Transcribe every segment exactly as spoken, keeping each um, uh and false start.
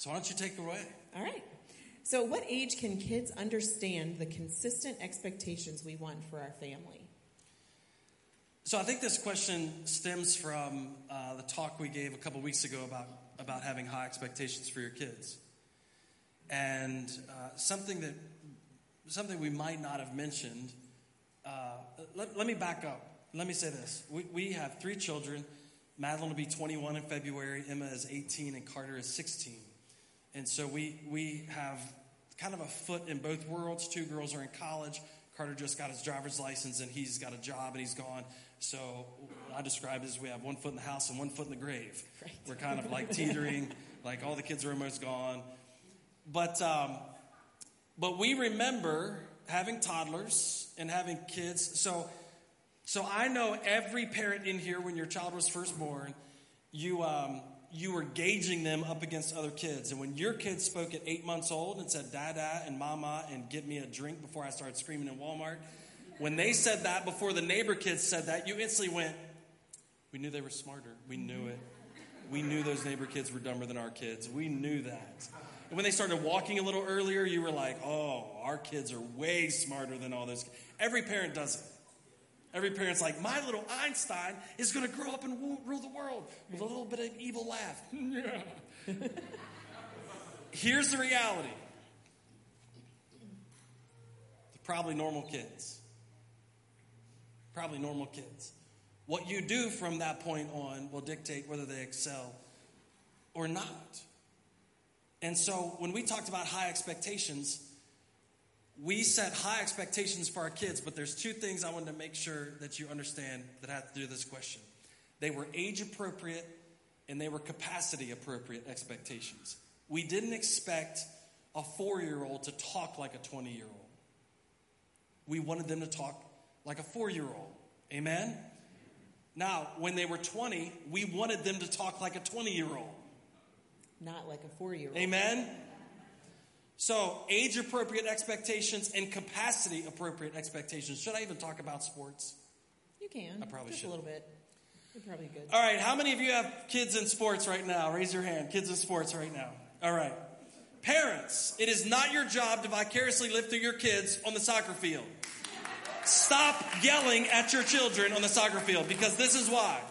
So why don't you take it away? All right. So what age can kids understand the consistent expectations we want for our family? So I think this question stems from uh, the talk we gave a couple weeks ago about, about having high expectations for your kids. And uh, something that something we might not have mentioned, uh, let, let me back up. Let me say this. We, we have three children. Madeline will be twenty-one in February, Emma is eighteen, and Carter is sixteen. And so we, we have kind of a foot in both worlds. Two girls are in college. Carter just got his driver's license, and he's got a job, and he's gone. So I describe it as we have one foot in the house and one foot in the grave. Right. We're kind of like teetering, like all the kids are almost gone. But um, but we remember having toddlers and having kids. So so I know every parent in here, when your child was first born, you um, you were gauging them up against other kids. And when your kid spoke at eight months old and said, "Dada" and "Mama" and "Get me a drink" before I started screaming in Walmart, when they said that before the neighbor kids said that, you instantly went, we knew they were smarter. We knew it. We knew those neighbor kids were dumber than our kids. We knew that. And when they started walking a little earlier, you were like, oh, our kids are way smarter than all those kids. Every parent does it. Every parent's like, my little Einstein is going to grow up and rule the world with a little bit of evil laugh. Here's the reality. They're probably normal kids. Probably normal kids. What you do from that point on will dictate whether they excel or not. And so when we talked about high expectations, we set high expectations for our kids, but there's two things I wanted to make sure that you understand that have to do with this question. They were age appropriate and they were capacity appropriate expectations. We didn't expect a four-year-old to talk like a twenty-year-old. We wanted them to talk like a four-year-old. Amen? Now, when they were twenty, we wanted them to talk like a twenty-year-old. Not like a four-year-old. Amen? So, age-appropriate expectations and capacity-appropriate expectations. Should I even talk about sports? You can. I probably should. Just a little bit. You're probably good. All right. How many of you have kids in sports right now? Raise your hand. Kids in sports right now. All right. Parents, it is not your job to vicariously live through your kids on the soccer field. Stop yelling at your children on the soccer field, because this is why.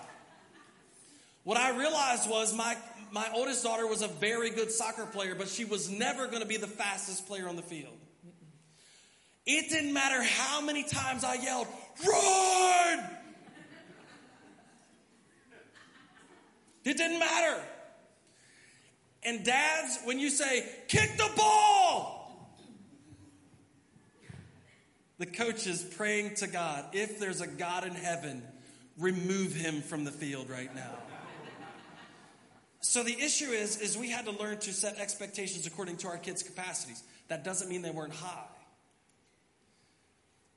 What I realized was my, my oldest daughter was a very good soccer player, but she was never going to be the fastest player on the field. It didn't matter how many times I yelled, run! It didn't matter. And dads, when you say, kick the ball! The coach is praying to God, if there's a God in heaven, remove him from the field right now. So the issue is, is we had to learn to set expectations according to our kids' capacities. That doesn't mean they weren't high.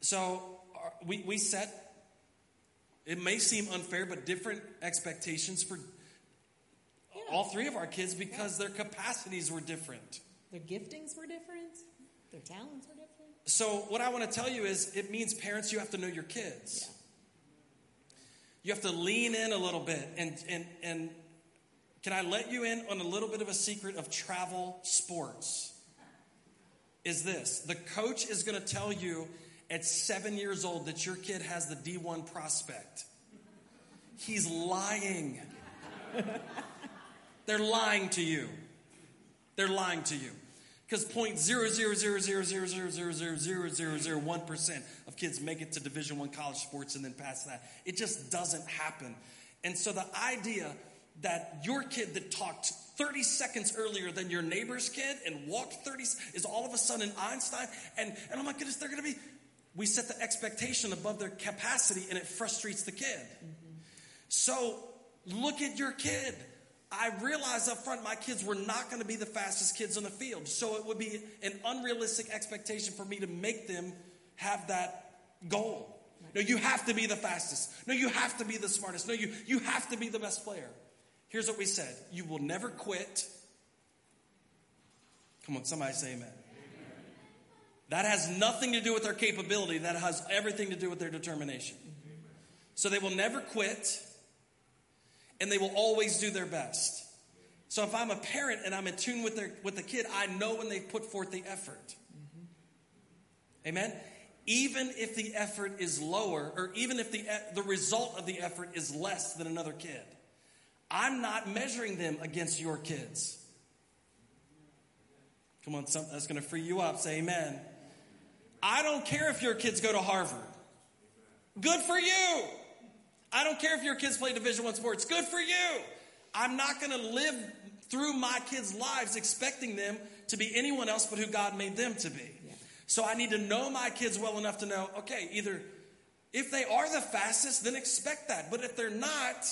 So our, we, we set, it may seem unfair, but different expectations for yeah. all three of our kids because yeah. their capacities were different. Their giftings were different. Their talents were different. So what I want to tell you is it means, parents, you have to know your kids. Yeah. You have to lean in a little bit. And, and, and can I let you in on a little bit of a secret of travel sports? Is this. The coach is going to tell you at seven years old that your kid has the D one prospect. He's lying. They're lying to you. They're lying to you. Because zero point zero zero zero zero zero zero zero zero zero zero zero zero one percent of kids make it to Division I college sports and then past that. It just doesn't happen. And so the idea that your kid that talked thirty seconds earlier than your neighbor's kid and walked thirty is all of a sudden Einstein. And, and oh my goodness, they're going to be. We set the expectation above their capacity and it frustrates the kid. Mm-hmm. So look at your kid. I realized up front my kids were not going to be the fastest kids on the field. So it would be an unrealistic expectation for me to make them have that goal. No, you have to be the fastest. No, you have to be the smartest. No, you, you have to be the best player. Here's what we said. You will never quit. Come on, somebody say amen. That has nothing to do with their capability. That has everything to do with their determination. So they will never quit. And they will always do their best. So if I'm a parent and I'm in tune with their with the kid, I know when they put forth the effort. Mm-hmm. Amen? Even if the effort is lower, or even if the the result of the effort is less than another kid, I'm not measuring them against your kids. Come on, something that's going to free you up. Say amen. I don't care if your kids go to Harvard. Good for you. I don't care if your kids play Division One sports. Good for you. I'm not going to live through my kids' lives expecting them to be anyone else but who God made them to be. Yeah. So I need to know my kids well enough to know, okay, either if they are the fastest, then expect that. But if they're not,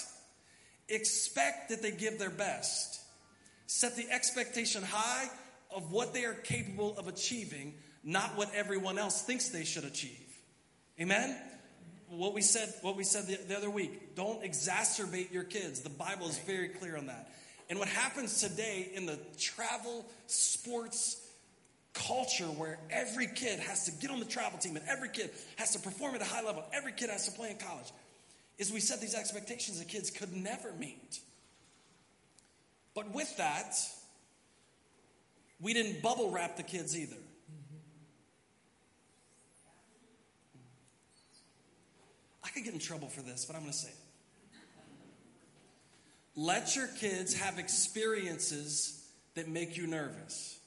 expect that they give their best. Set the expectation high of what they are capable of achieving, not what everyone else thinks they should achieve. Amen? What we said, what we said the, the other week, don't exacerbate your kids. The Bible is very clear on that. And what happens today in the travel sports culture where every kid has to get on the travel team and every kid has to perform at a high level, every kid has to play in college, is we set these expectations that kids could never meet. But with that, we didn't bubble wrap the kids either. I could get in trouble for this, but I'm going to say it. Let your kids have experiences that make you nervous.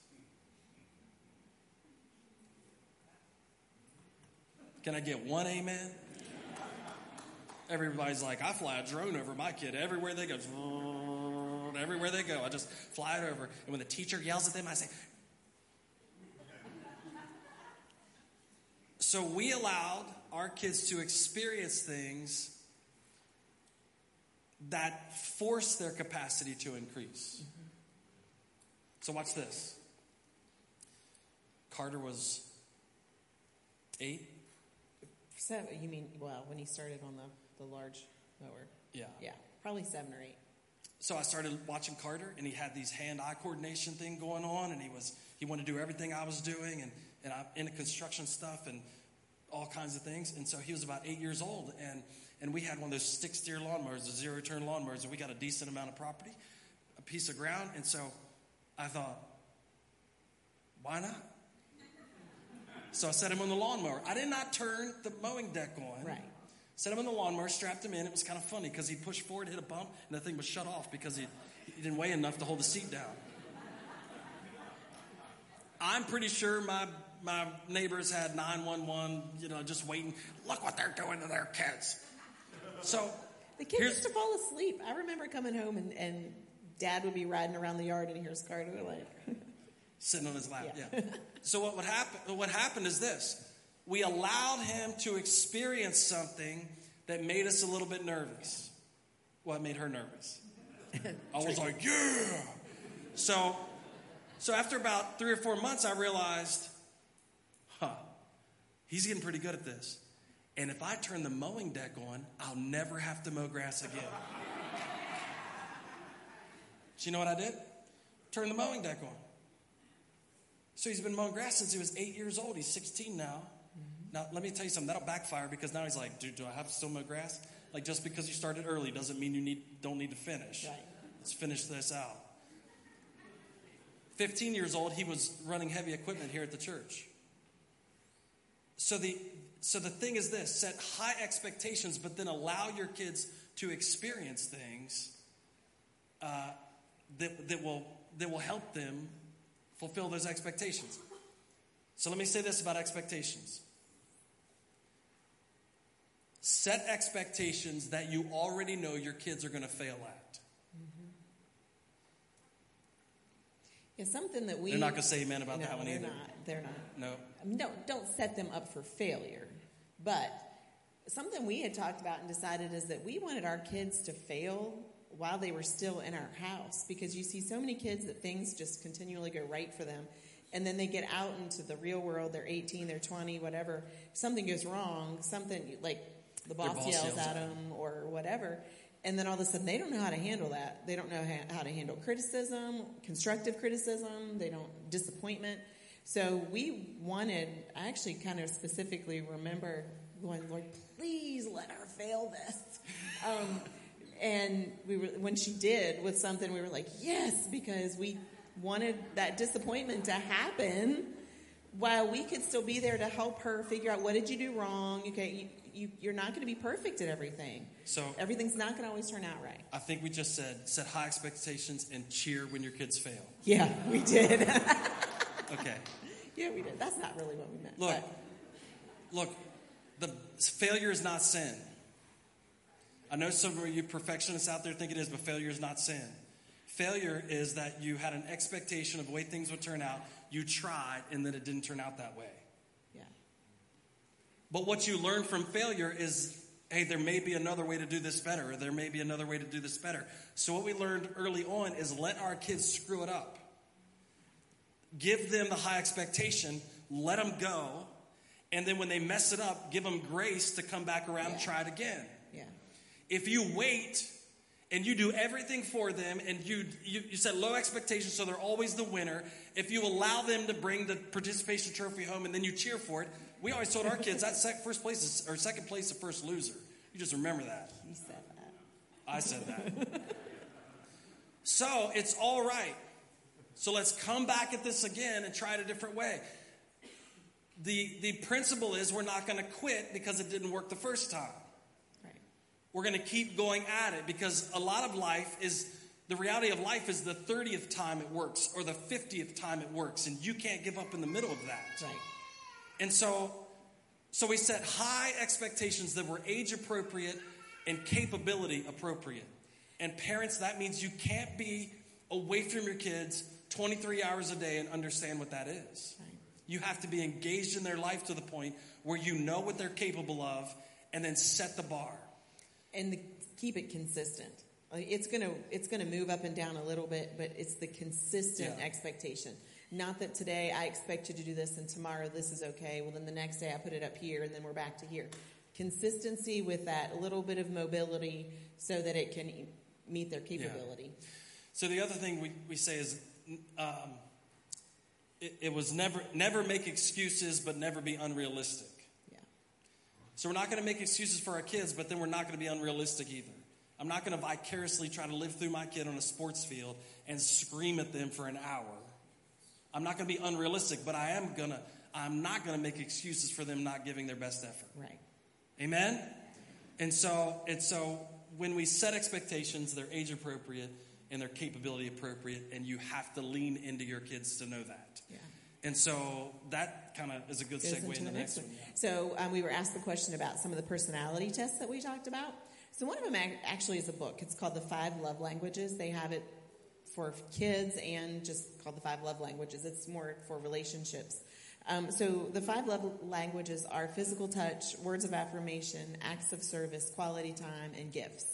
Can I get one amen? Everybody's like, I fly a drone over my kid. Everywhere they go, everywhere they go, I just fly it over. And when the teacher yells at them, I say, so we allowed our kids to experience things that force their capacity to increase. Mm-hmm. So watch this. Carter was eight. Seven, you mean, well, when he started on the, the large mower. Yeah. Yeah, probably seven or eight. So I started watching Carter, and he had these hand-eye coordination thing going on, and he was he wanted to do everything I was doing, and, and I'm into construction stuff, and all kinds of things. And so he was about eight years old, and and we had one of those stick steer lawnmowers, the zero turn lawnmowers, and we got a decent amount of property, a piece of ground. And so I thought, why not? So I set him on the lawnmower. I did not turn the mowing deck on. Right. Set him on the lawnmower, strapped him in. It was kind of funny because he pushed forward, hit a bump, and the thing was shut off because he, he didn't weigh enough to hold the seat down. I'm pretty sure my My neighbors had nine one one, you know, just waiting. Look what they're doing to their kids. So the kids used to fall asleep. I remember coming home and, and Dad would be riding around the yard and here's Carter like sitting on his lap. Yeah. yeah. So what would happen? What happened is this: we allowed him to experience something that made us a little bit nervous. Well, it made her nervous. I was like, yeah. So, so after about three or four months, I realized, he's getting pretty good at this. And if I turn the mowing deck on, I'll never have to mow grass again. So you know what I did? Turn the mowing deck on. So he's been mowing grass since he was eight years old. He's sixteen now. Mm-hmm. Now, let me tell you something. That'll backfire because now he's like, dude, do I have to still mow grass? Like, just because you started early doesn't mean you need don't need to finish. Right. Let's finish this out. fifteen years old, he was running heavy equipment here at the church. So the so the thing is this, set high expectations, but then allow your kids to experience things uh, that that will that will help them fulfill those expectations. So let me say this about expectations. Set expectations that you already know your kids are going to fail at. Mm-hmm. Yeah, something that we... They're not going to say amen about no, that one they're either. Not, they're not. No. No, don't set them up for failure. But something we had talked about and decided is that we wanted our kids to fail while they were still in our house, because you see so many kids that things just continually go right for them, and then they get out into the real world. They're eighteen, they're twenty, whatever. If something goes wrong, something like the boss, boss yells, yells at them or whatever, and then all of a sudden they don't know how to handle that. They don't know how to handle criticism, constructive criticism. They don't disappointment. So we wanted, I actually kind of specifically remember going, Lord, please let her fail this. Um, And we were, when she did with something, we were like, yes, because we wanted that disappointment to happen while we could still be there to help her figure out, what did you do wrong? You can't, you, you, you're not going to be perfect at everything. So everything's not going to always turn out right. I think we just said, set high expectations and cheer when your kids fail. Yeah, we did. Okay. Yeah, we did. That's not really what we meant. Look, but. look, the failure is not sin. I know some of you perfectionists out there think it is, but failure is not sin. Failure is that you had an expectation of the way things would turn out. You tried, and then it didn't turn out that way. Yeah. But what you learn from failure is, hey, there may be another way to do this better, or there may be another way to do this better. So what we learned early on is let our kids screw it up. Give them the high expectation. Let them go. And then when they mess it up, give them grace to come back around yeah. and try it again. Yeah. If you wait and you do everything for them and you, you you set low expectations so they're always the winner, if you allow them to bring the participation trophy home and then you cheer for it, we always told our kids that sec- first place is, or second place is the first loser. You just remember that. You said that. I said that. So it's all right. So let's come back at this again and try it a different way. The, the principle is we're not going to quit because it didn't work the first time. We're going to keep going at it because a lot of life is, the reality of life is the thirtieth time it works or the fiftieth time it works. And you can't give up in the middle of that. Right. And so, so we set high expectations that were age appropriate and capability appropriate. And parents, that means you can't be away from your kids twenty-three hours a day and understand what that is. Right. You have to be engaged in their life to the point where you know what they're capable of and then set the bar. And the, keep it consistent. Like it's gonna it's gonna move up and down a little bit, but it's the consistent yeah. expectation. Not that today I expect you to do this and tomorrow this is okay. Well, then the next day I put it up here and then we're back to here. Consistency with that little bit of mobility so that it can e- meet their capability. Yeah. So the other thing we, we say is um, it, it was never never make excuses, but never be unrealistic. So we're not going to make excuses for our kids, but then we're not going to be unrealistic either. I'm not going to vicariously try to live through my kid on a sports field and scream at them for an hour. I'm not going to be unrealistic, but I am going to, I'm not going to make excuses for them not giving their best effort. Right. Amen? And so, and so when we set expectations, they're age appropriate and they're capability appropriate, and you have to lean into your kids to know that. Yeah. And so that kind of is a good Goes segue into in the next one. one. So um, we were asked the question about some of the personality tests that we talked about. So one of them actually is a book. It's called The Five Love Languages. They have it for kids and just called The Five Love Languages. It's more for relationships. Um, so the five love languages are physical touch, words of affirmation, acts of service, quality time, and gifts.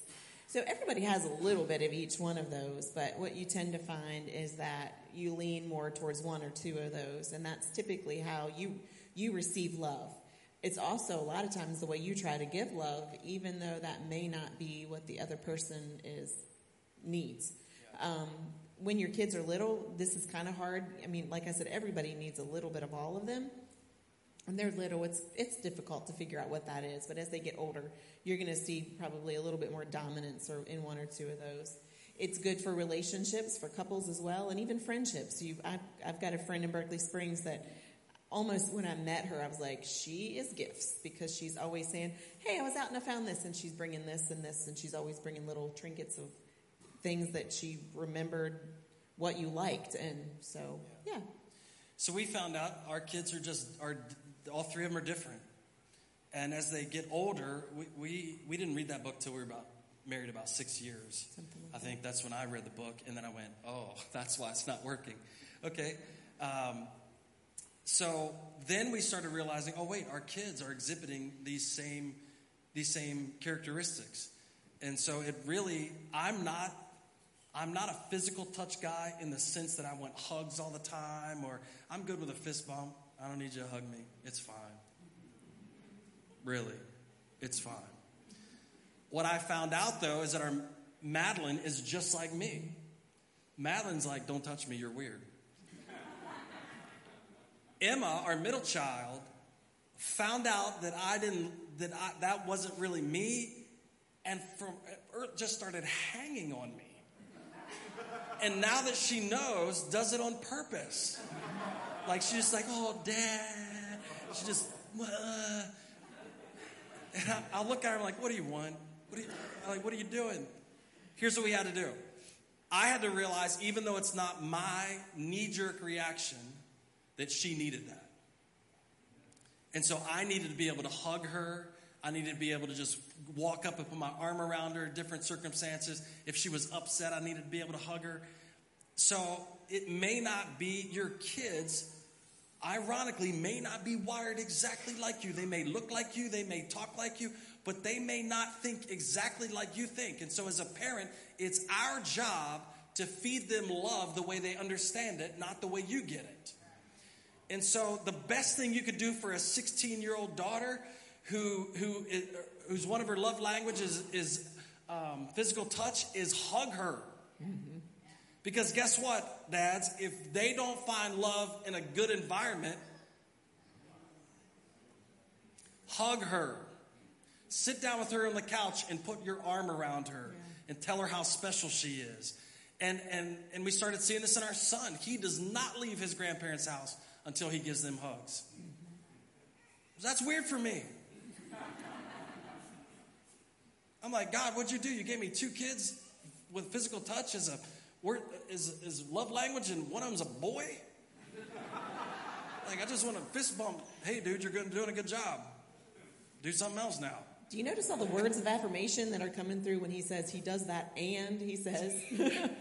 So everybody has a little bit of each one of those, but what you tend to find is that you lean more towards one or two of those, and that's typically how you you receive love. It's also a lot of times the way you try to give love, even though that may not be what the other person is needs. Yeah. Um, when your kids are little, this is kind of hard. I mean, like I said, everybody needs a little bit of all of them. When they're little, it's it's difficult to figure out what that is. But as they get older, you're going to see probably a little bit more dominance or in one or two of those. It's good for relationships, for couples as well, and even friendships. You've, I've, I've got a friend in Berkeley Springs that almost when I met her, I was like, she is gifts because she's always saying, hey, I was out and I found this, and she's bringing this and this, and she's always bringing little trinkets of things that she remembered what you liked. And so, yeah. So we found out our kids are just – are. All three of them are different. And as they get older, we, we, we didn't read that book till we were about married about six years. Like I think that. That's when I read the book. And then I went, oh, that's why it's not working. Okay. Um, so then we started realizing, oh, wait, our kids are exhibiting these same, these same characteristics. And so it really, I'm not, I'm not a physical touch guy in the sense that I want hugs all the time, or I'm good with a fist bump. I don't need you to hug me. It's fine. Really, it's fine. What I found out, though, is that our Madeline is just like me. Madeline's like, don't touch me, you're weird. Emma, our middle child, found out that I didn't, that I, that wasn't really me, and from Earth just started hanging on me. And now that she knows, does it on purpose. Like, she's just like, oh, Dad. She just, uh. And I, I look at her, I'm like, what do you want? What are you, like, what are you doing? Here's what we had to do. I had to realize, even though it's not my knee-jerk reaction, that she needed that. And so I needed to be able to hug her. I needed to be able to just walk up and put my arm around her in different circumstances. If she was upset, I needed to be able to hug her. So it may not be your kids, ironically, may not be wired exactly like you. They may look like you. They may talk like you. But they may not think exactly like you think. And so as a parent, it's our job to feed them love the way they understand it, not the way you get it. And so the best thing you could do for a sixteen-year-old daughter who who is, who's one of her love languages is, is um, physical touch is hug her. Mm-hmm. Because guess what, dads? If they don't find love in a good environment, hug her. Sit down with her on the couch and put your arm around her yeah. and tell her how special she is. And, and, and we started seeing this in our son. He does not leave his grandparents' house until he gives them hugs. That's weird for me. I'm like, God, what'd you do? You gave me two kids with physical touch as a word, is, is love language, and one of them's a boy? Like, I just want to fist bump. Hey, dude, you're good, doing a good job. Do something else now. Do you notice all the words of affirmation that are coming through when he says he does that and he says?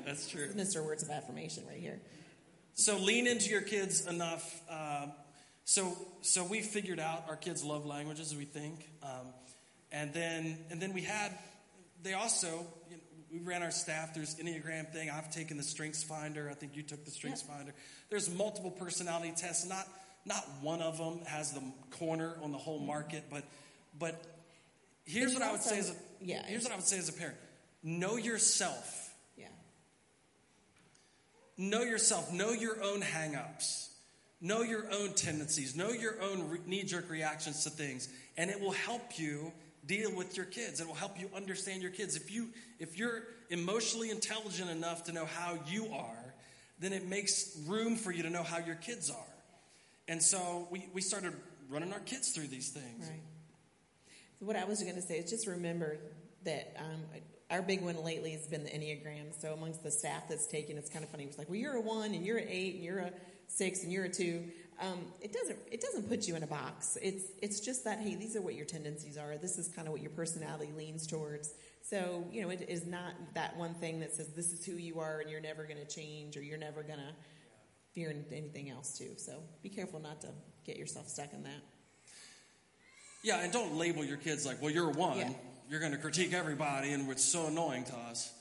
That's true. Mister Words of Affirmation right here. So lean into your kids enough. Um, so so we figured out our kids' love languages, we think. Um, and then and then we had, they also, you know, we ran our staff. There's Enneagram thing. I've taken the Strengths Finder. I think you took the Strengths yeah. Finder. There's multiple personality tests. Not not one of them has the corner on the whole market, but but... Here's what I would say as a, yeah, here's what I would say as a parent. Know yourself. Yeah. Know yourself. Know your own hang-ups. Know your own tendencies. Know your own re- knee-jerk reactions to things. And it will help you deal with your kids. It will help you understand your kids. If you, if you're emotionally intelligent enough to know how you are, then it makes room for you to know how your kids are. And so we, we started running our kids through these things. Right. What I was going to say is just remember that um, our big one lately has been the Enneagram. So amongst the staff that's taken, it's kind of funny. It's like, well, you're a one, and you're an eight, and you're a six, and you're a two. Um, it doesn't it doesn't put you in a box. It's it's just that, hey, these are what your tendencies are. This is kind of what your personality leans towards. So, you know, it is not that one thing that says this is who you are, and you're never going to change, or you're never going to fear anything else, too. So be careful not to get yourself stuck in that. Yeah, and don't label your kids like, well, you're one. Yeah. You're going to critique everybody, and it's so annoying to us.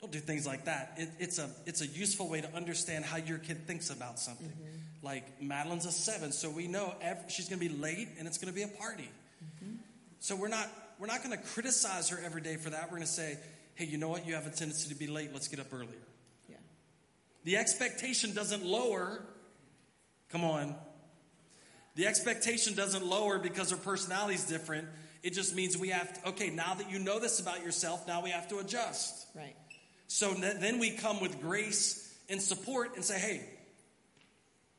Don't do things like that. It, it's a it's a useful way to understand how your kid thinks about something. Mm-hmm. Like, Madeline's a seven, so we know every, she's going to be late, and it's going to be a party. Mm-hmm. So we're not we're not going to criticize her every day for that. We're going to say, hey, you know what? You have a tendency to be late. Let's get up earlier. Yeah. The expectation doesn't lower. Come on. The expectation doesn't lower because her personality is different. It just means we have to, okay, now that you know this about yourself, now we have to adjust. Right. So then we come with grace and support and say, hey,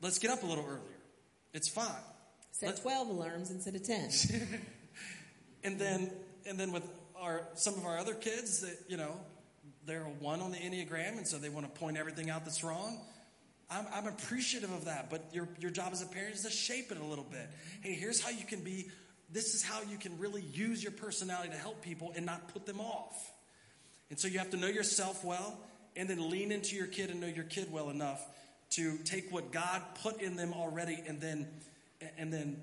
let's get up a little earlier. It's fine. Set let's, twelve alarms instead of ten. and then and then with our some of our other kids, that, you know, they're a one on the Enneagram, and so they want to point everything out that's wrong. I'm, I'm appreciative of that, but your your job as a parent is to shape it a little bit. Hey, here's how you can be, this is how you can really use your personality to help people and not put them off. And so you have to know yourself well, and then lean into your kid and know your kid well enough to take what God put in them already and then and then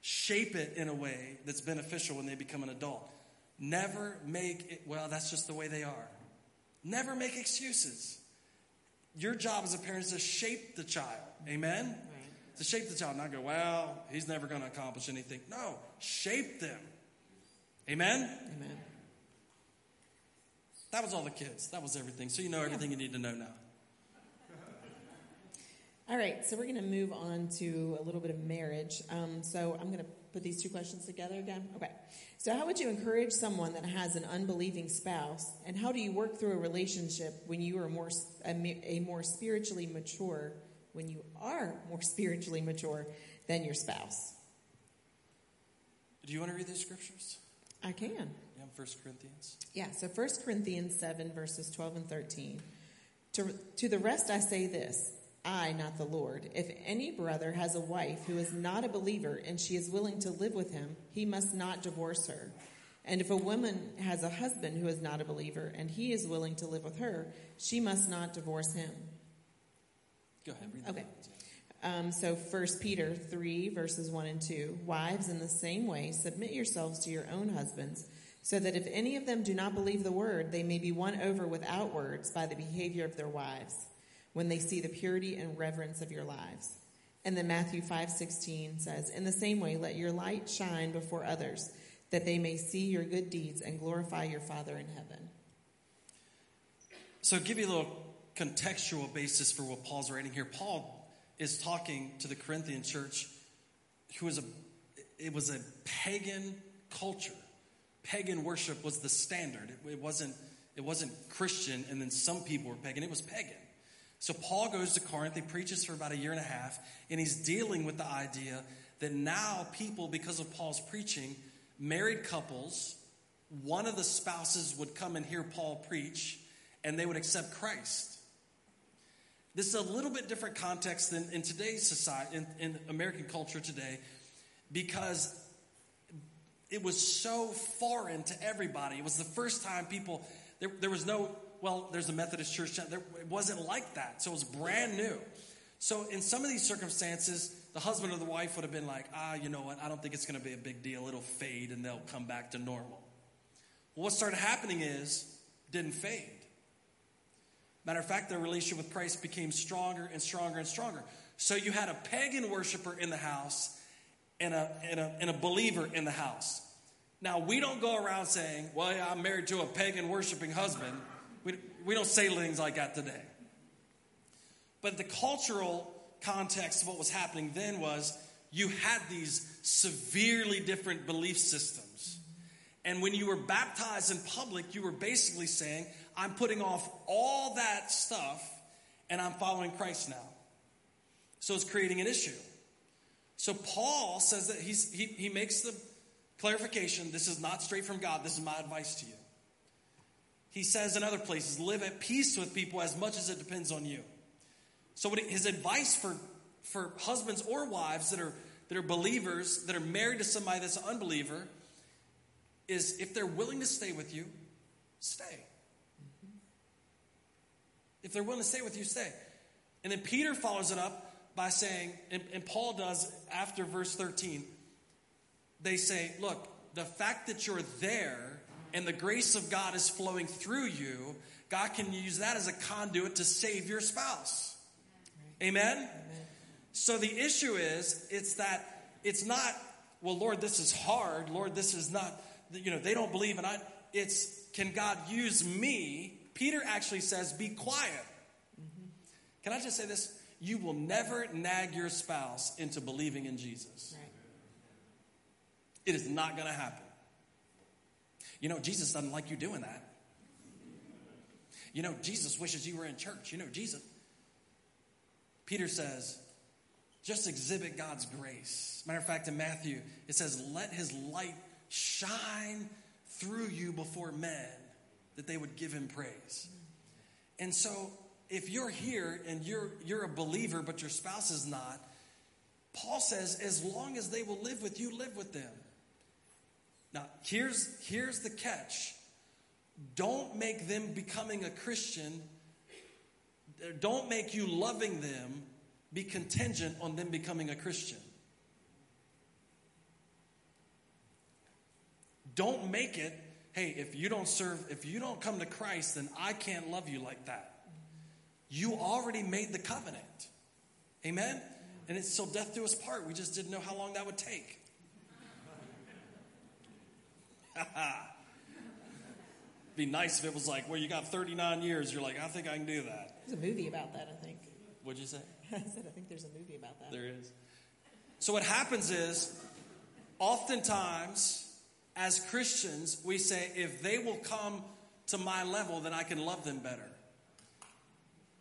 shape it in a way that's beneficial when they become an adult. Never make it, well, that's just the way they are. Never make excuses. Your job as a parent is to shape the child. Amen? Right. To shape the child. Not go, well, he's never going to accomplish anything. No. Shape them. Amen? Amen. That was all the kids. That was everything. So you know everything yeah. you need to know now. All right. So we're going to move on to a little bit of marriage. Um, so I'm going to put these two questions together again? Okay. So how would you encourage someone that has an unbelieving spouse, and how do you work through a relationship when you are more a, a more spiritually mature, when you are more spiritually mature than your spouse? Do you want to read the scriptures? I can. Yeah, First Corinthians. Yeah, so First Corinthians seven, verses twelve and thirteen. To, to the rest I say this, I, not the Lord. If any brother has a wife who is not a believer and she is willing to live with him, he must not divorce her. And if a woman has a husband who is not a believer and he is willing to live with her, she must not divorce him. Go ahead, read that. Okay. Um, so First Peter three, verses one and two, wives, in the same way, submit yourselves to your own husbands, so that if any of them do not believe the word, they may be won over without words by the behavior of their wives, when they see the purity and reverence of your lives. And then Matthew five sixteen says, in the same way, let your light shine before others, that they may see your good deeds and glorify your Father in heaven. So give you a little contextual basis for what Paul's writing here. Paul is talking to the Corinthian church, who was a, it was a pagan culture. Pagan worship was the standard. It, it wasn't, it wasn't Christian, and then some people were pagan. It was pagan. So Paul goes to Corinth, he preaches for about a year and a half, and he's dealing with the idea that now people, because of Paul's preaching, married couples, one of the spouses would come and hear Paul preach, and they would accept Christ. This is a little bit different context than in today's society, in, in American culture today, because it was so foreign to everybody. It was the first time people, there, there was no, well, there's a Methodist church. There, it wasn't like that. So it was brand new. So in some of these circumstances, the husband or the wife would have been like, ah, you know what? I don't think it's going to be a big deal. It'll fade and they'll come back to normal. Well, what started happening is it didn't fade. Matter of fact, their relationship with Christ became stronger and stronger and stronger. So you had a pagan worshiper in the house and a, and a, and a believer in the house. Now, we don't go around saying, well, yeah, I'm married to a pagan worshiping husband. We, we don't say things like that today. But the cultural context of what was happening then was you had these severely different belief systems. And when you were baptized in public, you were basically saying, I'm putting off all that stuff and I'm following Christ now. So it's creating an issue. So Paul says that he's, he, he makes the clarification, this is not straight from God. This is my advice to you. He says in other places, live at peace with people as much as it depends on you. So what his advice for, for husbands or wives that are, that are believers, that are married to somebody that's an unbeliever, is if they're willing to stay with you, stay. If they're willing to stay with you, stay. And then Peter follows it up by saying, and, and Paul does after verse thirteen, they say, look, the fact that you're there and the grace of God is flowing through you, God can use that as a conduit to save your spouse. Amen? Amen. So the issue is, it's that it's not, well, Lord, this is hard. Lord, this is not, you know, they don't believe in I. It's, can God use me? Peter actually says, be quiet. Mm-hmm. Can I just say this? You will never nag your spouse into believing in Jesus. Right. It is not going to happen. You know, Jesus doesn't like you doing that. You know, Jesus wishes you were in church. You know, Jesus. Peter says, just exhibit God's grace. Matter of fact, in Matthew, it says, let his light shine through you before men, that they would give him praise. And so if you're here and you're you're a believer but your spouse is not, Paul says as long as they will live with you, live with them. Now here's here's the catch. Don't make them becoming a Christian. Don't make you loving them be contingent on them becoming a Christian. Don't make it, hey, if you don't serve, if you don't come to Christ, then I can't love you like that. You already made the covenant. Amen? And it's till death do us part. We just didn't know how long that would take. Be nice if it was like, well, you got thirty-nine years. You're like, I think I can do that. There's a movie about that, I think. What'd you say? I said, I think there's a movie about that. There is. So what happens is Oftentimes, as Christians, we say, if they will come to my level, then I can love them better.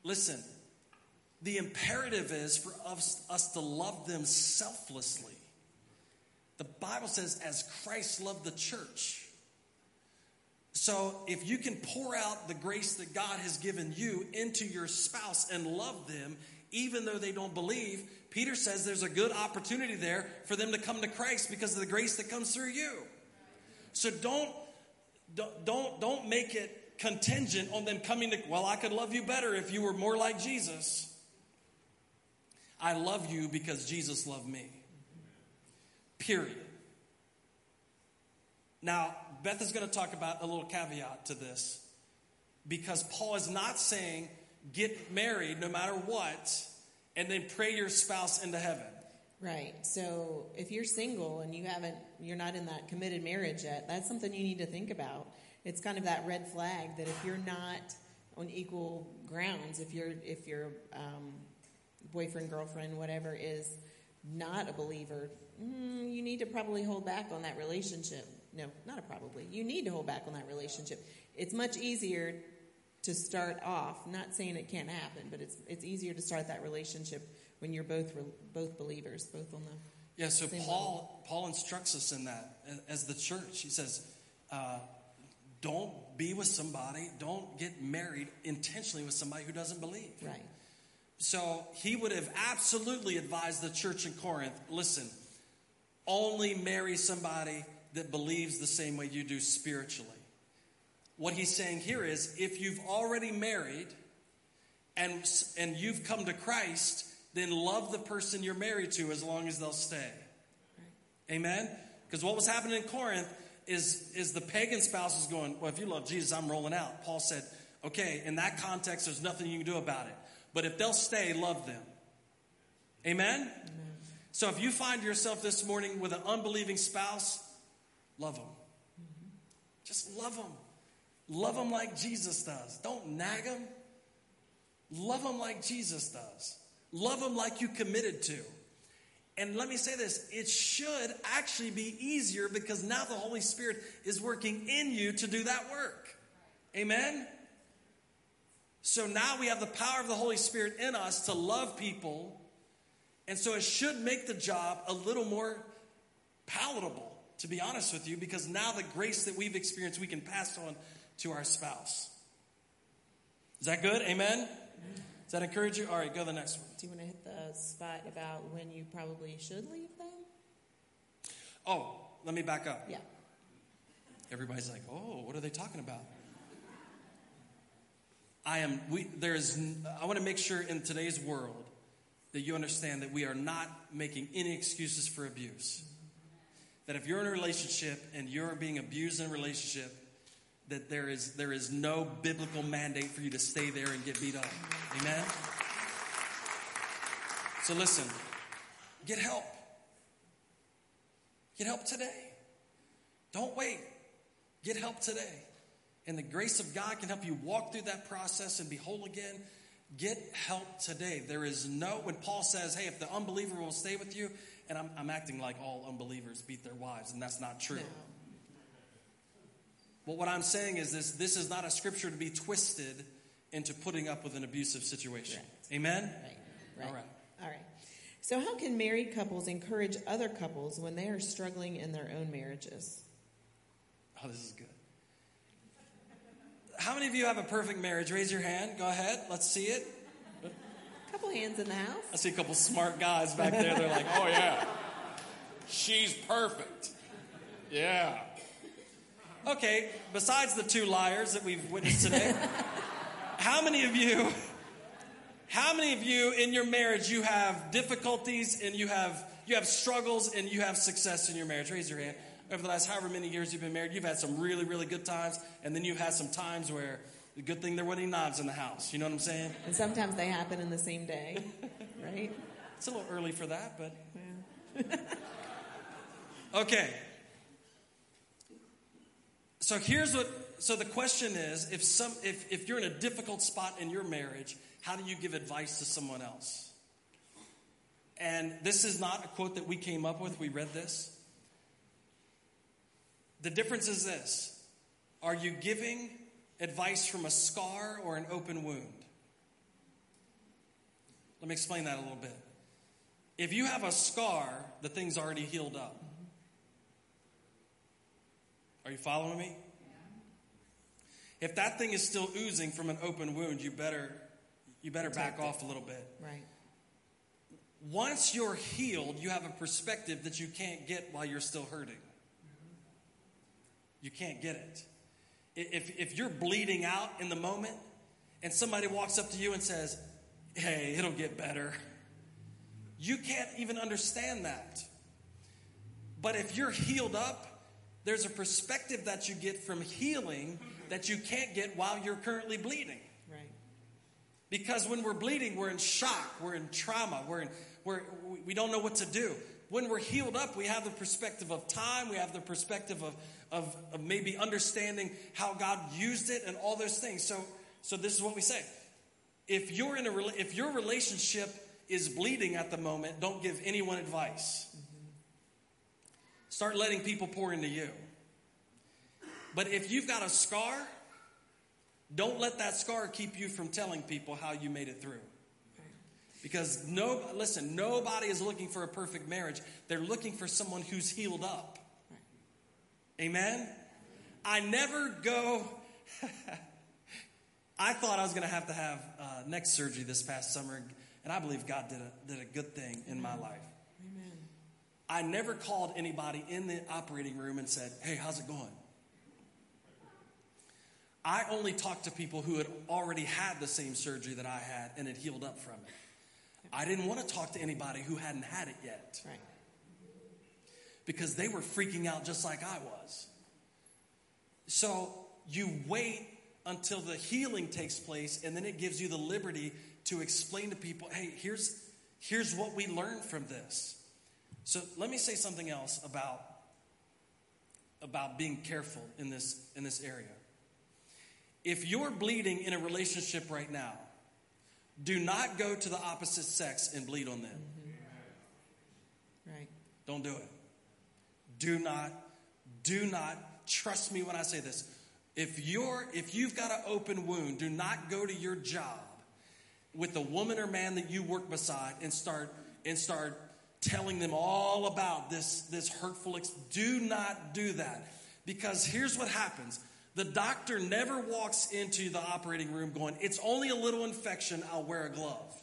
Listen, the imperative is for us, us to love them selflessly. The Bible says, as Christ loved the church. So if you can pour out the grace that God has given you into your spouse and love them, even though they don't believe, Peter says there's a good opportunity there for them to come to Christ because of the grace that comes through you. So don't don't don't, don't make it contingent on them coming to, well, I could love you better if you were more like Jesus. I love you because Jesus loved me. Period. Now, Beth is going to talk about a little caveat to this, because Paul is not saying get married no matter what and then pray your spouse into heaven. Right. So if you're single and you haven't, you're not in that committed marriage yet, that's something you need to think about. It's kind of that red flag that if you're not on equal grounds, if you're, if your um, boyfriend, girlfriend, whatever is not a believer, mm, you need to probably hold back on that relationship. No, not a probably. You need to hold back on that relationship. It's much easier to start off, not saying it can't happen, but it's it's easier to start that relationship when you're both both believers, both on the yeah. So same Paul level. Paul instructs us in that as the church. He says, uh, don't be with somebody, don't get married intentionally with somebody who doesn't believe. Right. So he would have absolutely advised the church in Corinth, listen, only marry somebody that believes the same way you do spiritually. What he's saying here is, if you've already married and and you've come to Christ, then love the person you're married to as long as they'll stay. Right. Amen? Because what was happening in Corinth is, is the pagan spouse was going, well, if you love Jesus, I'm rolling out. Paul said, okay, in that context, there's nothing you can do about it. But if they'll stay, love them. Amen? Amen? So if you find yourself this morning with an unbelieving spouse, love them. Mm-hmm. Just love them. Love them like Jesus does. Don't nag them. Love them like Jesus does. Love them like you committed to. And let me say this, it should actually be easier because now the Holy Spirit is working in you to do that work. Amen? So now we have the power of the Holy Spirit in us to love people. And so it should make the job a little more palatable, to be honest with you, because now the grace that we've experienced, we can pass on to our spouse. Is that good? Amen? Does that encourage you? All right, go to the next one. Do you want to hit the spot about when you probably should leave them? Oh, let me back up. Yeah. Everybody's like, oh, what are they talking about? I am, we, there's, I want to make sure in today's world that you understand that we are not making any excuses for abuse. That if you're in a relationship and you're being abused in a relationship, that there is, there is no biblical mandate for you to stay there and get beat up. Amen? So listen, get help. Get help today. Don't wait. Get help today. And the grace of God can help you walk through that process and be whole again. Get help today. There is no, when Paul says, hey, if the unbeliever will stay with you, and I'm, I'm acting like all unbelievers beat their wives, and that's not true. No. But what I'm saying is this, this is not a scripture to be twisted into putting up with an abusive situation. Right. Amen? Right. Right. All right. All right. So how can married couples encourage other couples when they are struggling in their own marriages? Oh, this is good. How many of you have a perfect marriage? Raise your hand. Go ahead. Let's see it. A couple hands in the house. I see a couple smart guys back there. They're like, oh, yeah. She's perfect. Yeah. Okay, besides the two liars that we've witnessed today, how many of you, how many of you in your marriage, you have difficulties and you have you have struggles and you have success in your marriage? Raise your hand. Over the last however many years you've been married, you've had some really, really good times, and then you've had some times where the good thing there weren't any knives in the house. You know what I'm saying? And sometimes they happen in the same day, right? It's a little early for that, but... Yeah. Okay. So here's what, so the question is, if some, if, if you're in a difficult spot in your marriage, how do you give advice to someone else? And this is not a quote that we came up with. We read this. The difference is this. Are you giving advice from a scar or an open wound? Let me explain that a little bit. If you have a scar, the thing's already healed up. Are you following me? Yeah. If that thing is still oozing from an open wound, you better you better back off a little bit. Right. Once you're healed, you have a perspective that you can't get while you're still hurting. Mm-hmm. You can't get it. If, if you're bleeding out in the moment and somebody walks up to you and says, hey, it'll get better, you can't even understand that. But if you're healed up, there's a perspective that you get from healing that you can't get while you're currently bleeding. Right. Because when we're bleeding, we're in shock, we're in trauma, we're in, we're, we don't know what to do. When we're healed up, we have the perspective of time, we have the perspective of, of, of maybe understanding how God used it and all those things. So, so this is what we say. If you're in a if your relationship is bleeding at the moment, don't give anyone advice. Mm-hmm. Start letting people pour into you. But if you've got a scar, don't let that scar keep you from telling people how you made it through. Because no, listen, nobody is looking for a perfect marriage. They're looking for someone who's healed up. Amen? I never go. I thought I was going to have to have uh, neck surgery this past summer, and I believe God did a, did a good thing in my life. Amen. I never called anybody in the operating room and said, hey, how's it going? I only talked to people who had already had the same surgery that I had and had healed up from it. I didn't want to talk to anybody who hadn't had it yet. Right. Because they were freaking out just like I was. So you wait until the healing takes place, and then it gives you the liberty to explain to people, hey, here's here's what we learned from this. So let me say something else about, about being careful in this in this area. If you're bleeding in a relationship right now, do not go to the opposite sex and bleed on them. Mm-hmm. Right. Don't do it. Do not, do not, trust me when I say this. If you're, if you've got an open wound, do not go to your job with the woman or man that you work beside and start and start telling them all about this, this hurtful ex- do not do that. Because here's what happens. The doctor never walks into the operating room going, it's only a little infection, I'll wear a glove.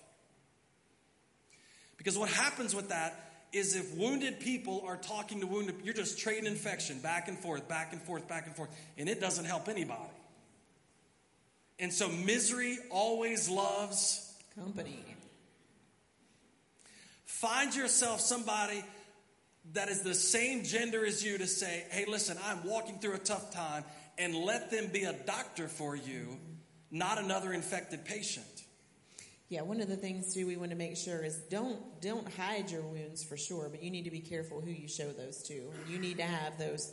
Because what happens with that is if wounded people are talking to wounded, you're just trading infection back and forth, back and forth, back and forth, and it doesn't help anybody. And so misery always loves company. Find yourself somebody that is the same gender as you to say, hey, listen, I'm walking through a tough time, and let them be a doctor for you, not another infected patient. Yeah, one of the things, too, we want to make sure is don't don't hide your wounds for sure, but you need to be careful who you show those to. You need to have those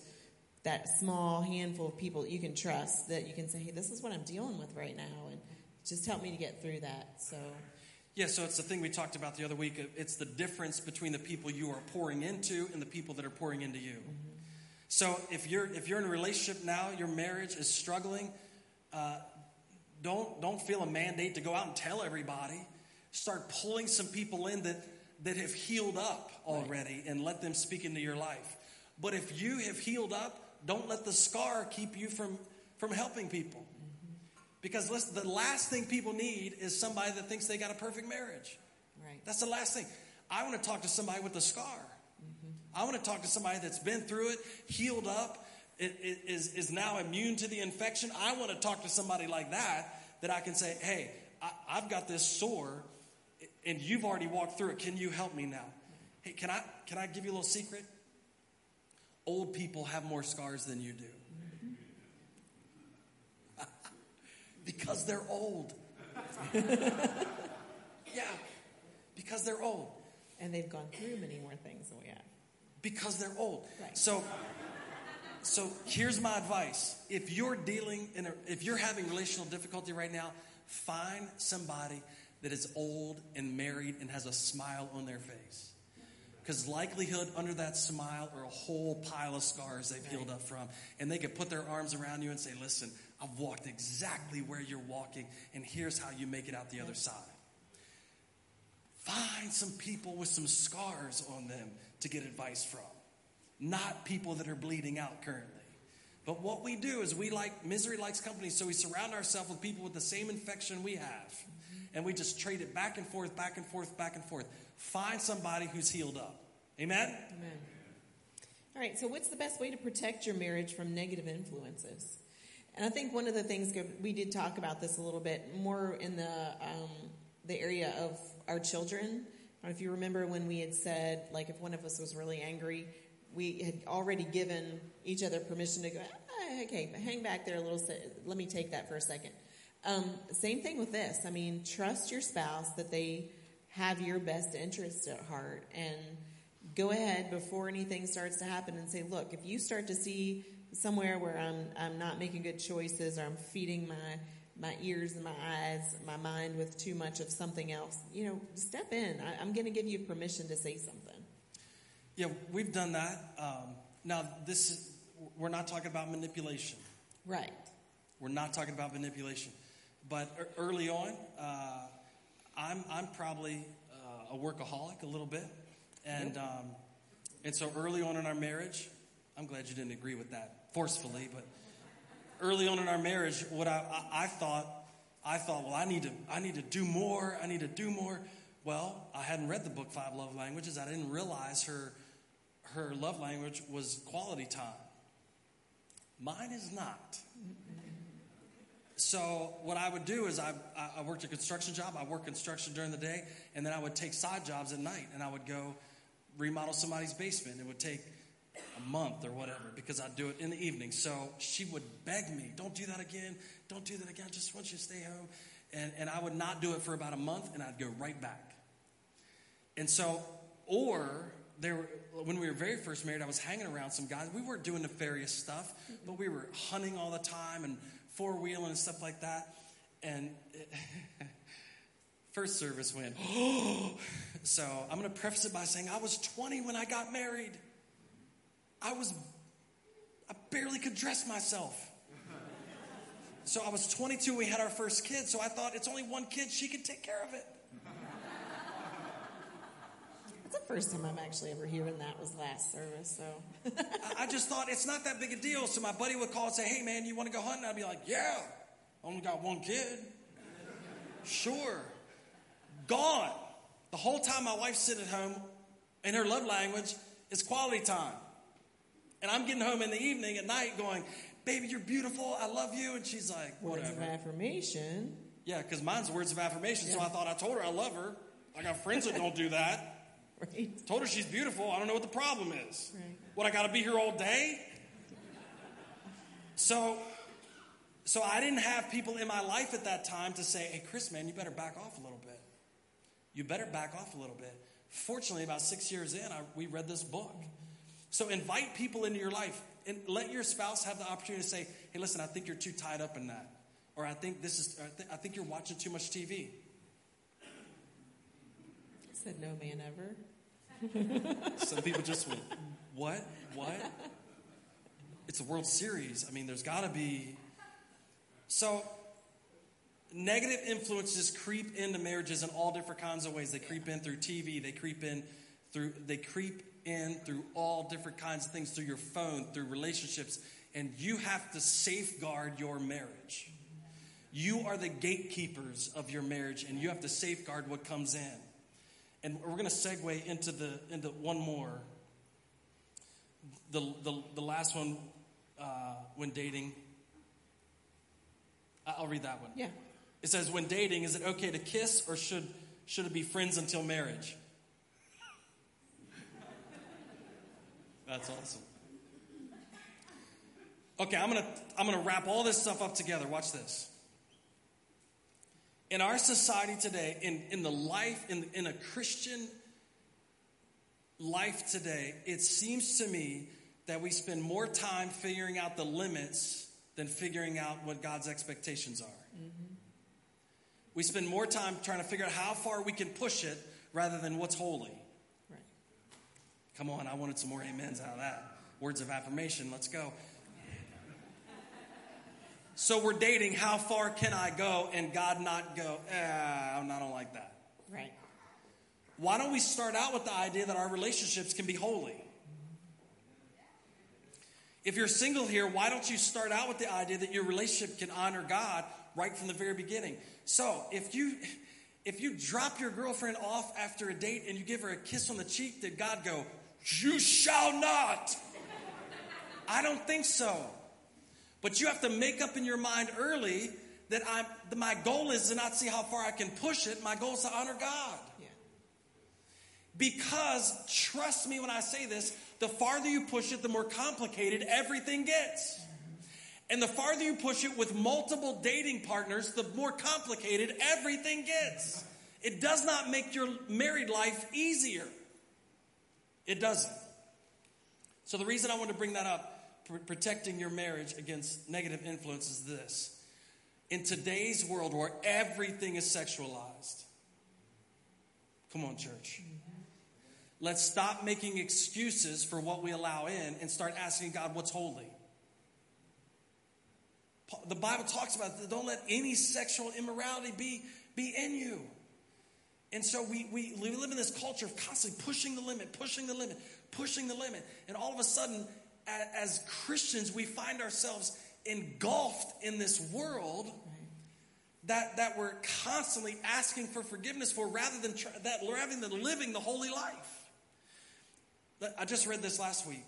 that small handful of people that you can trust, that you can say, hey, this is what I'm dealing with right now, and just help me to get through that. So, yeah, so it's the thing we talked about the other week. It's the difference between the people you are pouring into and the people that are pouring into you. Mm-hmm. So if you're if you're in a relationship now, your marriage is struggling, uh, don't don't feel a mandate to go out and tell everybody. Start pulling some people in that, that have healed up already, right, and let them speak into your life. But if you have healed up, don't let the scar keep you from, from helping people. Mm-hmm. Because listen, the last thing people need is somebody that thinks they got a perfect marriage. Right. That's the last thing. I want to talk to somebody with a scar. I want to talk to somebody that's been through it, healed up, is, is now immune to the infection. I want to talk to somebody like that, that I can say, hey, I, I've got this sore, and you've already walked through it. Can you help me now? Hey, can I can I give you a little secret? Old people have more scars than you do. Because they're old. Yeah, because they're old. And they've gone through many more things than we have. Because they're old. Right. So, so here's my advice. If you're dealing in a, if you're having relational difficulty right now, find somebody that is old and married and has a smile on their face. Because likelihood under that smile are a whole pile of scars they've healed up from. And they could put their arms around you and say, listen, I've walked exactly where you're walking, and here's how you make it out the other side. Find some people with some scars on them to get advice from. Not people that are bleeding out currently. But what we do is we like, misery likes company, so we surround ourselves with people with the same infection we have. And we just trade it back and forth, back and forth, back and forth. Find somebody who's healed up. Amen? Amen. All right, so what's the best way to protect your marriage from negative influences? And I think one of the things, we did talk about this a little bit more in the um, the area of our children. I don't know if you remember when we had said, like, if one of us was really angry, we had already given each other permission to go, ah, okay, but hang back there a little, let me take that for a second. Um, same thing with this. I mean, trust your spouse that they have your best interest at heart, and go ahead before anything starts to happen and say, look, if you start to see somewhere where I'm I'm not making good choices, or I'm feeding my, my ears and my eyes, my mind with too much of something else, you know, step in. I, I'm going to give you permission to say something. Yeah, we've done that. Um, now, this is, we're not talking about manipulation. Right. We're not talking about manipulation. But early on, uh, I'm I'm probably uh, a workaholic a little bit. And yep. um, and so early on in our marriage, I'm glad you didn't agree with that forcefully, but early on in our marriage, what I, I, I thought, I thought, well, I need to I need to do more. I need to do more. Well, I hadn't read the book, Five Love Languages. I didn't realize her her love language was quality time. Mine is not. So what I would do is I, I worked a construction job. I worked construction during the day, and then I would take side jobs at night, and I would go remodel somebody's basement. It would take a month or whatever because I'd do it in the evening. So she would beg me, don't do that again. Don't do that again. I just want you to stay home. And, and I would not do it for about a month, and I'd go right back. And so, or there were, when we were very first married, I was hanging around some guys. We weren't doing nefarious stuff, but we were hunting all the time and four-wheeling and stuff like that. And it, first service went, oh. So I'm going to preface it by saying I was twenty when I got married. I was, I barely could dress myself. So I was twenty-two when we had our first kid. So I thought it's only one kid. She can take care of it. That's the first time I'm actually ever hearing that was last service. So I just thought it's not that big a deal. So my buddy would call and say, hey, man, you want to go hunting? I'd be like, yeah, I only got one kid. Sure. Gone. The whole time my wife's sitting at home, and her love language is quality time. And I'm getting home in the evening at night going, baby, you're beautiful. I love you. And she's like, whatever. Words of affirmation. Yeah, because mine's words of affirmation. Yeah. So I thought I told her I love her. I got friends that don't do that. Right. Told her she's beautiful. I don't know what the problem is. Right. What, I got to be here all day? So, so I didn't have people in my life at that time to say, hey, Chris, man, you better back off a little bit. You better back off a little bit. Fortunately, about six years in, I, we read this book. So invite people into your life and let your spouse have the opportunity to say, hey, listen, I think you're too tied up in that. Or I think this is, or I, th- I think you're watching too much T V. Said no man ever. Some people just went, what? What? It's a World Series. I mean, there's got to be. So, negative influences creep into marriages in all different kinds of ways. They creep in through T V. They creep in through. They creep in through all different kinds of things. Through your phone. Through relationships. And you have to safeguard your marriage. You are the gatekeepers of your marriage, and you have to safeguard what comes in. And we're going to segue into the into one more. The the, the last one uh, when dating. I'll read that one. Yeah. It says, when dating, is it okay to kiss, or should should it be friends until marriage? That's awesome. Okay, I'm gonna I'm gonna wrap all this stuff up together. Watch this. In our society today, in, in the life, in, in a Christian life today, it seems to me that we spend more time figuring out the limits than figuring out what God's expectations are. Mm-hmm. We spend more time trying to figure out how far we can push it rather than what's holy. Right. Come on, I wanted some more amens out of that. Words of affirmation, let's go. So we're dating, how far can I go and God not go, eh, I don't like that. Right. Why don't we start out with the idea that our relationships can be holy? If you're single here, why don't you start out with the idea that your relationship can honor God right from the very beginning? So if you if you drop your girlfriend off after a date and you give her a kiss on the cheek, did God go, you shall not? I don't think so. But you have to make up in your mind early that I'm, that my goal is to not see how far I can push it. My goal is to honor God. Yeah. Because, trust me when I say this, the farther you push it, the more complicated everything gets. And the farther you push it with multiple dating partners, the more complicated everything gets. It does not make your married life easier. It doesn't. So the reason I want to bring that up, protecting your marriage against negative influence, is this. In today's world where everything is sexualized, come on, church. Let's stop making excuses for what we allow in and start asking God what's holy. The Bible talks about it. Don't let any sexual immorality be, be in you. And so we, we live in this culture of constantly pushing the limit, pushing the limit, pushing the limit. And all of a sudden, as Christians, we find ourselves engulfed in this world that, that we're constantly asking for forgiveness for rather than that rather than living the holy life. I just read this last week.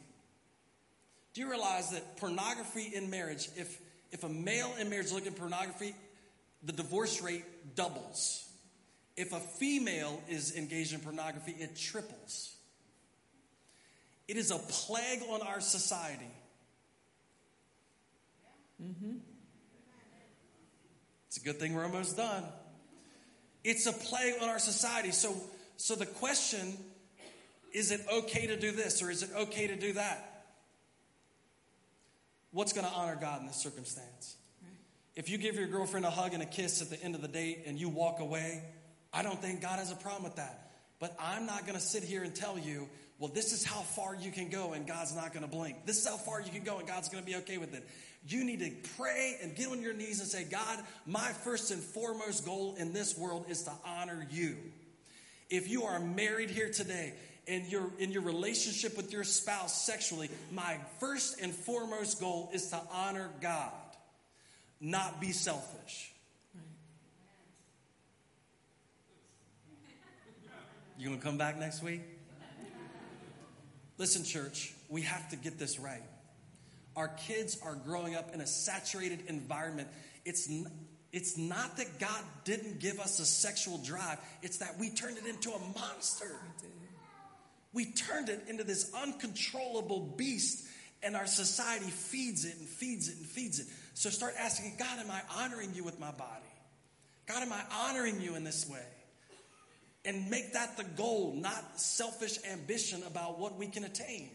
Do you realize that pornography in marriage, if, if a male in marriage is looking at pornography, the divorce rate doubles. If a female is engaged in pornography, it triples. It is a plague on our society. Mm-hmm. It's a good thing we're almost done. It's a plague on our society. So, so the question, is it okay to do this or is it okay to do that? What's going to honor God in this circumstance? Right. If you give your girlfriend a hug and a kiss at the end of the date and you walk away, I don't think God has a problem with that. But I'm not going to sit here and tell you, well, this is how far you can go and God's not going to blink. This is how far you can go and God's going to be okay with it. You need to pray and get on your knees and say, God, my first and foremost goal in this world is to honor you. If you are married here today and you're in your relationship with your spouse sexually, my first and foremost goal is to honor God, not be selfish. You going to come back next week? Listen, church, we have to get this right. Our kids are growing up in a saturated environment. It's, n- it's not that God didn't give us a sexual drive. It's that we turned it into a monster. We turned it into this uncontrollable beast, and our society feeds it and feeds it and feeds it. So start asking, God, am I honoring you with my body? God, am I honoring you in this way? And make that the goal, not selfish ambition about what we can attain.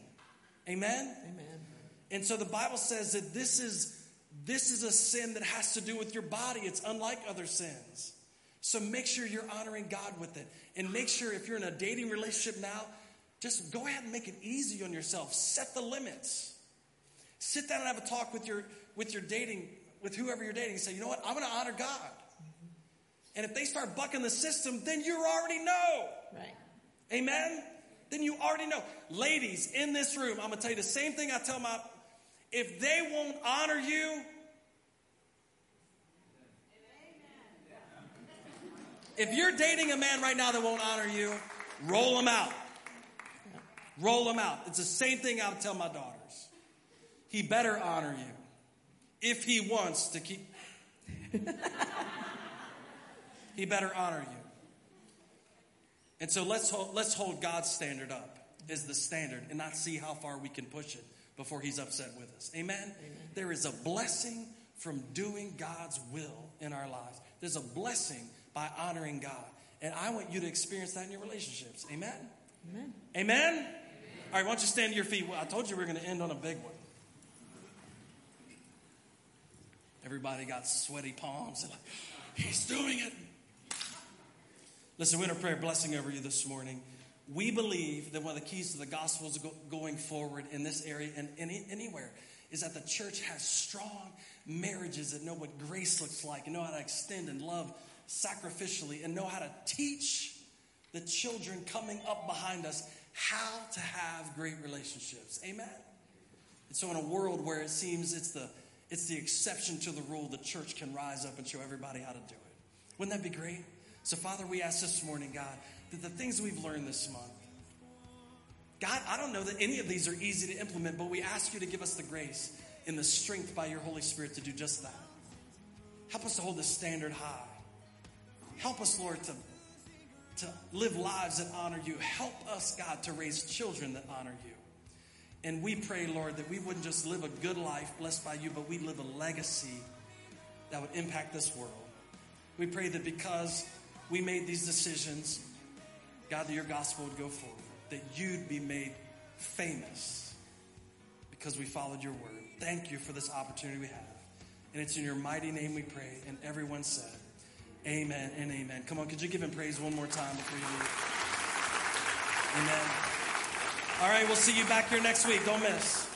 Amen? Amen. And so the Bible says that this is, this is a sin that has to do with your body. It's unlike other sins. So make sure you're honoring God with it. And make sure if you're in a dating relationship now, just go ahead and make it easy on yourself. Set the limits. Sit down and have a talk with your with your dating, with whoever you're dating. Say, you know what? I'm going to honor God. And if they start bucking the system, then you already know. Right. Amen? Then you already know. Ladies in this room, I'm going to tell you the same thing I tell my, if they won't honor you, if you're dating a man right now that won't honor you, roll them out. Roll them out. It's the same thing I would tell my daughters. He better honor you if he wants to keep. He better honor you. And so let's hold, let's hold God's standard up as the standard and not see how far we can push it before he's upset with us. Amen? Amen? There is a blessing from doing God's will in our lives. There's a blessing by honoring God. And I want you to experience that in your relationships. Amen? Amen. Amen? Amen. All right, why don't you stand to your feet? Well, I told you we were going to end on a big one. Everybody got sweaty palms. And like, he's doing it. Listen, we're going to pray a prayer blessing over you this morning. We believe that one of the keys to the gospel is go, going forward in this area and any, anywhere is that the church has strong marriages that know what grace looks like and know how to extend and love sacrificially and know how to teach the children coming up behind us how to have great relationships. Amen? And so in a world where it seems it's the, it's the exception to the rule, the church can rise up and show everybody how to do it. Wouldn't that be great? So, Father, we ask this morning, God, that the things we've learned this month, God, I don't know that any of these are easy to implement, but we ask you to give us the grace and the strength by your Holy Spirit to do just that. Help us to hold the standard high. Help us, Lord, to, to live lives that honor you. Help us, God, to raise children that honor you. And we pray, Lord, that we wouldn't just live a good life blessed by you, but we'd live a legacy that would impact this world. We pray that because we made these decisions, God, that your gospel would go forward, that you'd be made famous because we followed your word. Thank you for this opportunity we have. And it's in your mighty name we pray. And everyone said, amen and amen. Come on, could you give him praise one more time before you leave? Amen. All right, we'll see you back here next week. Don't miss.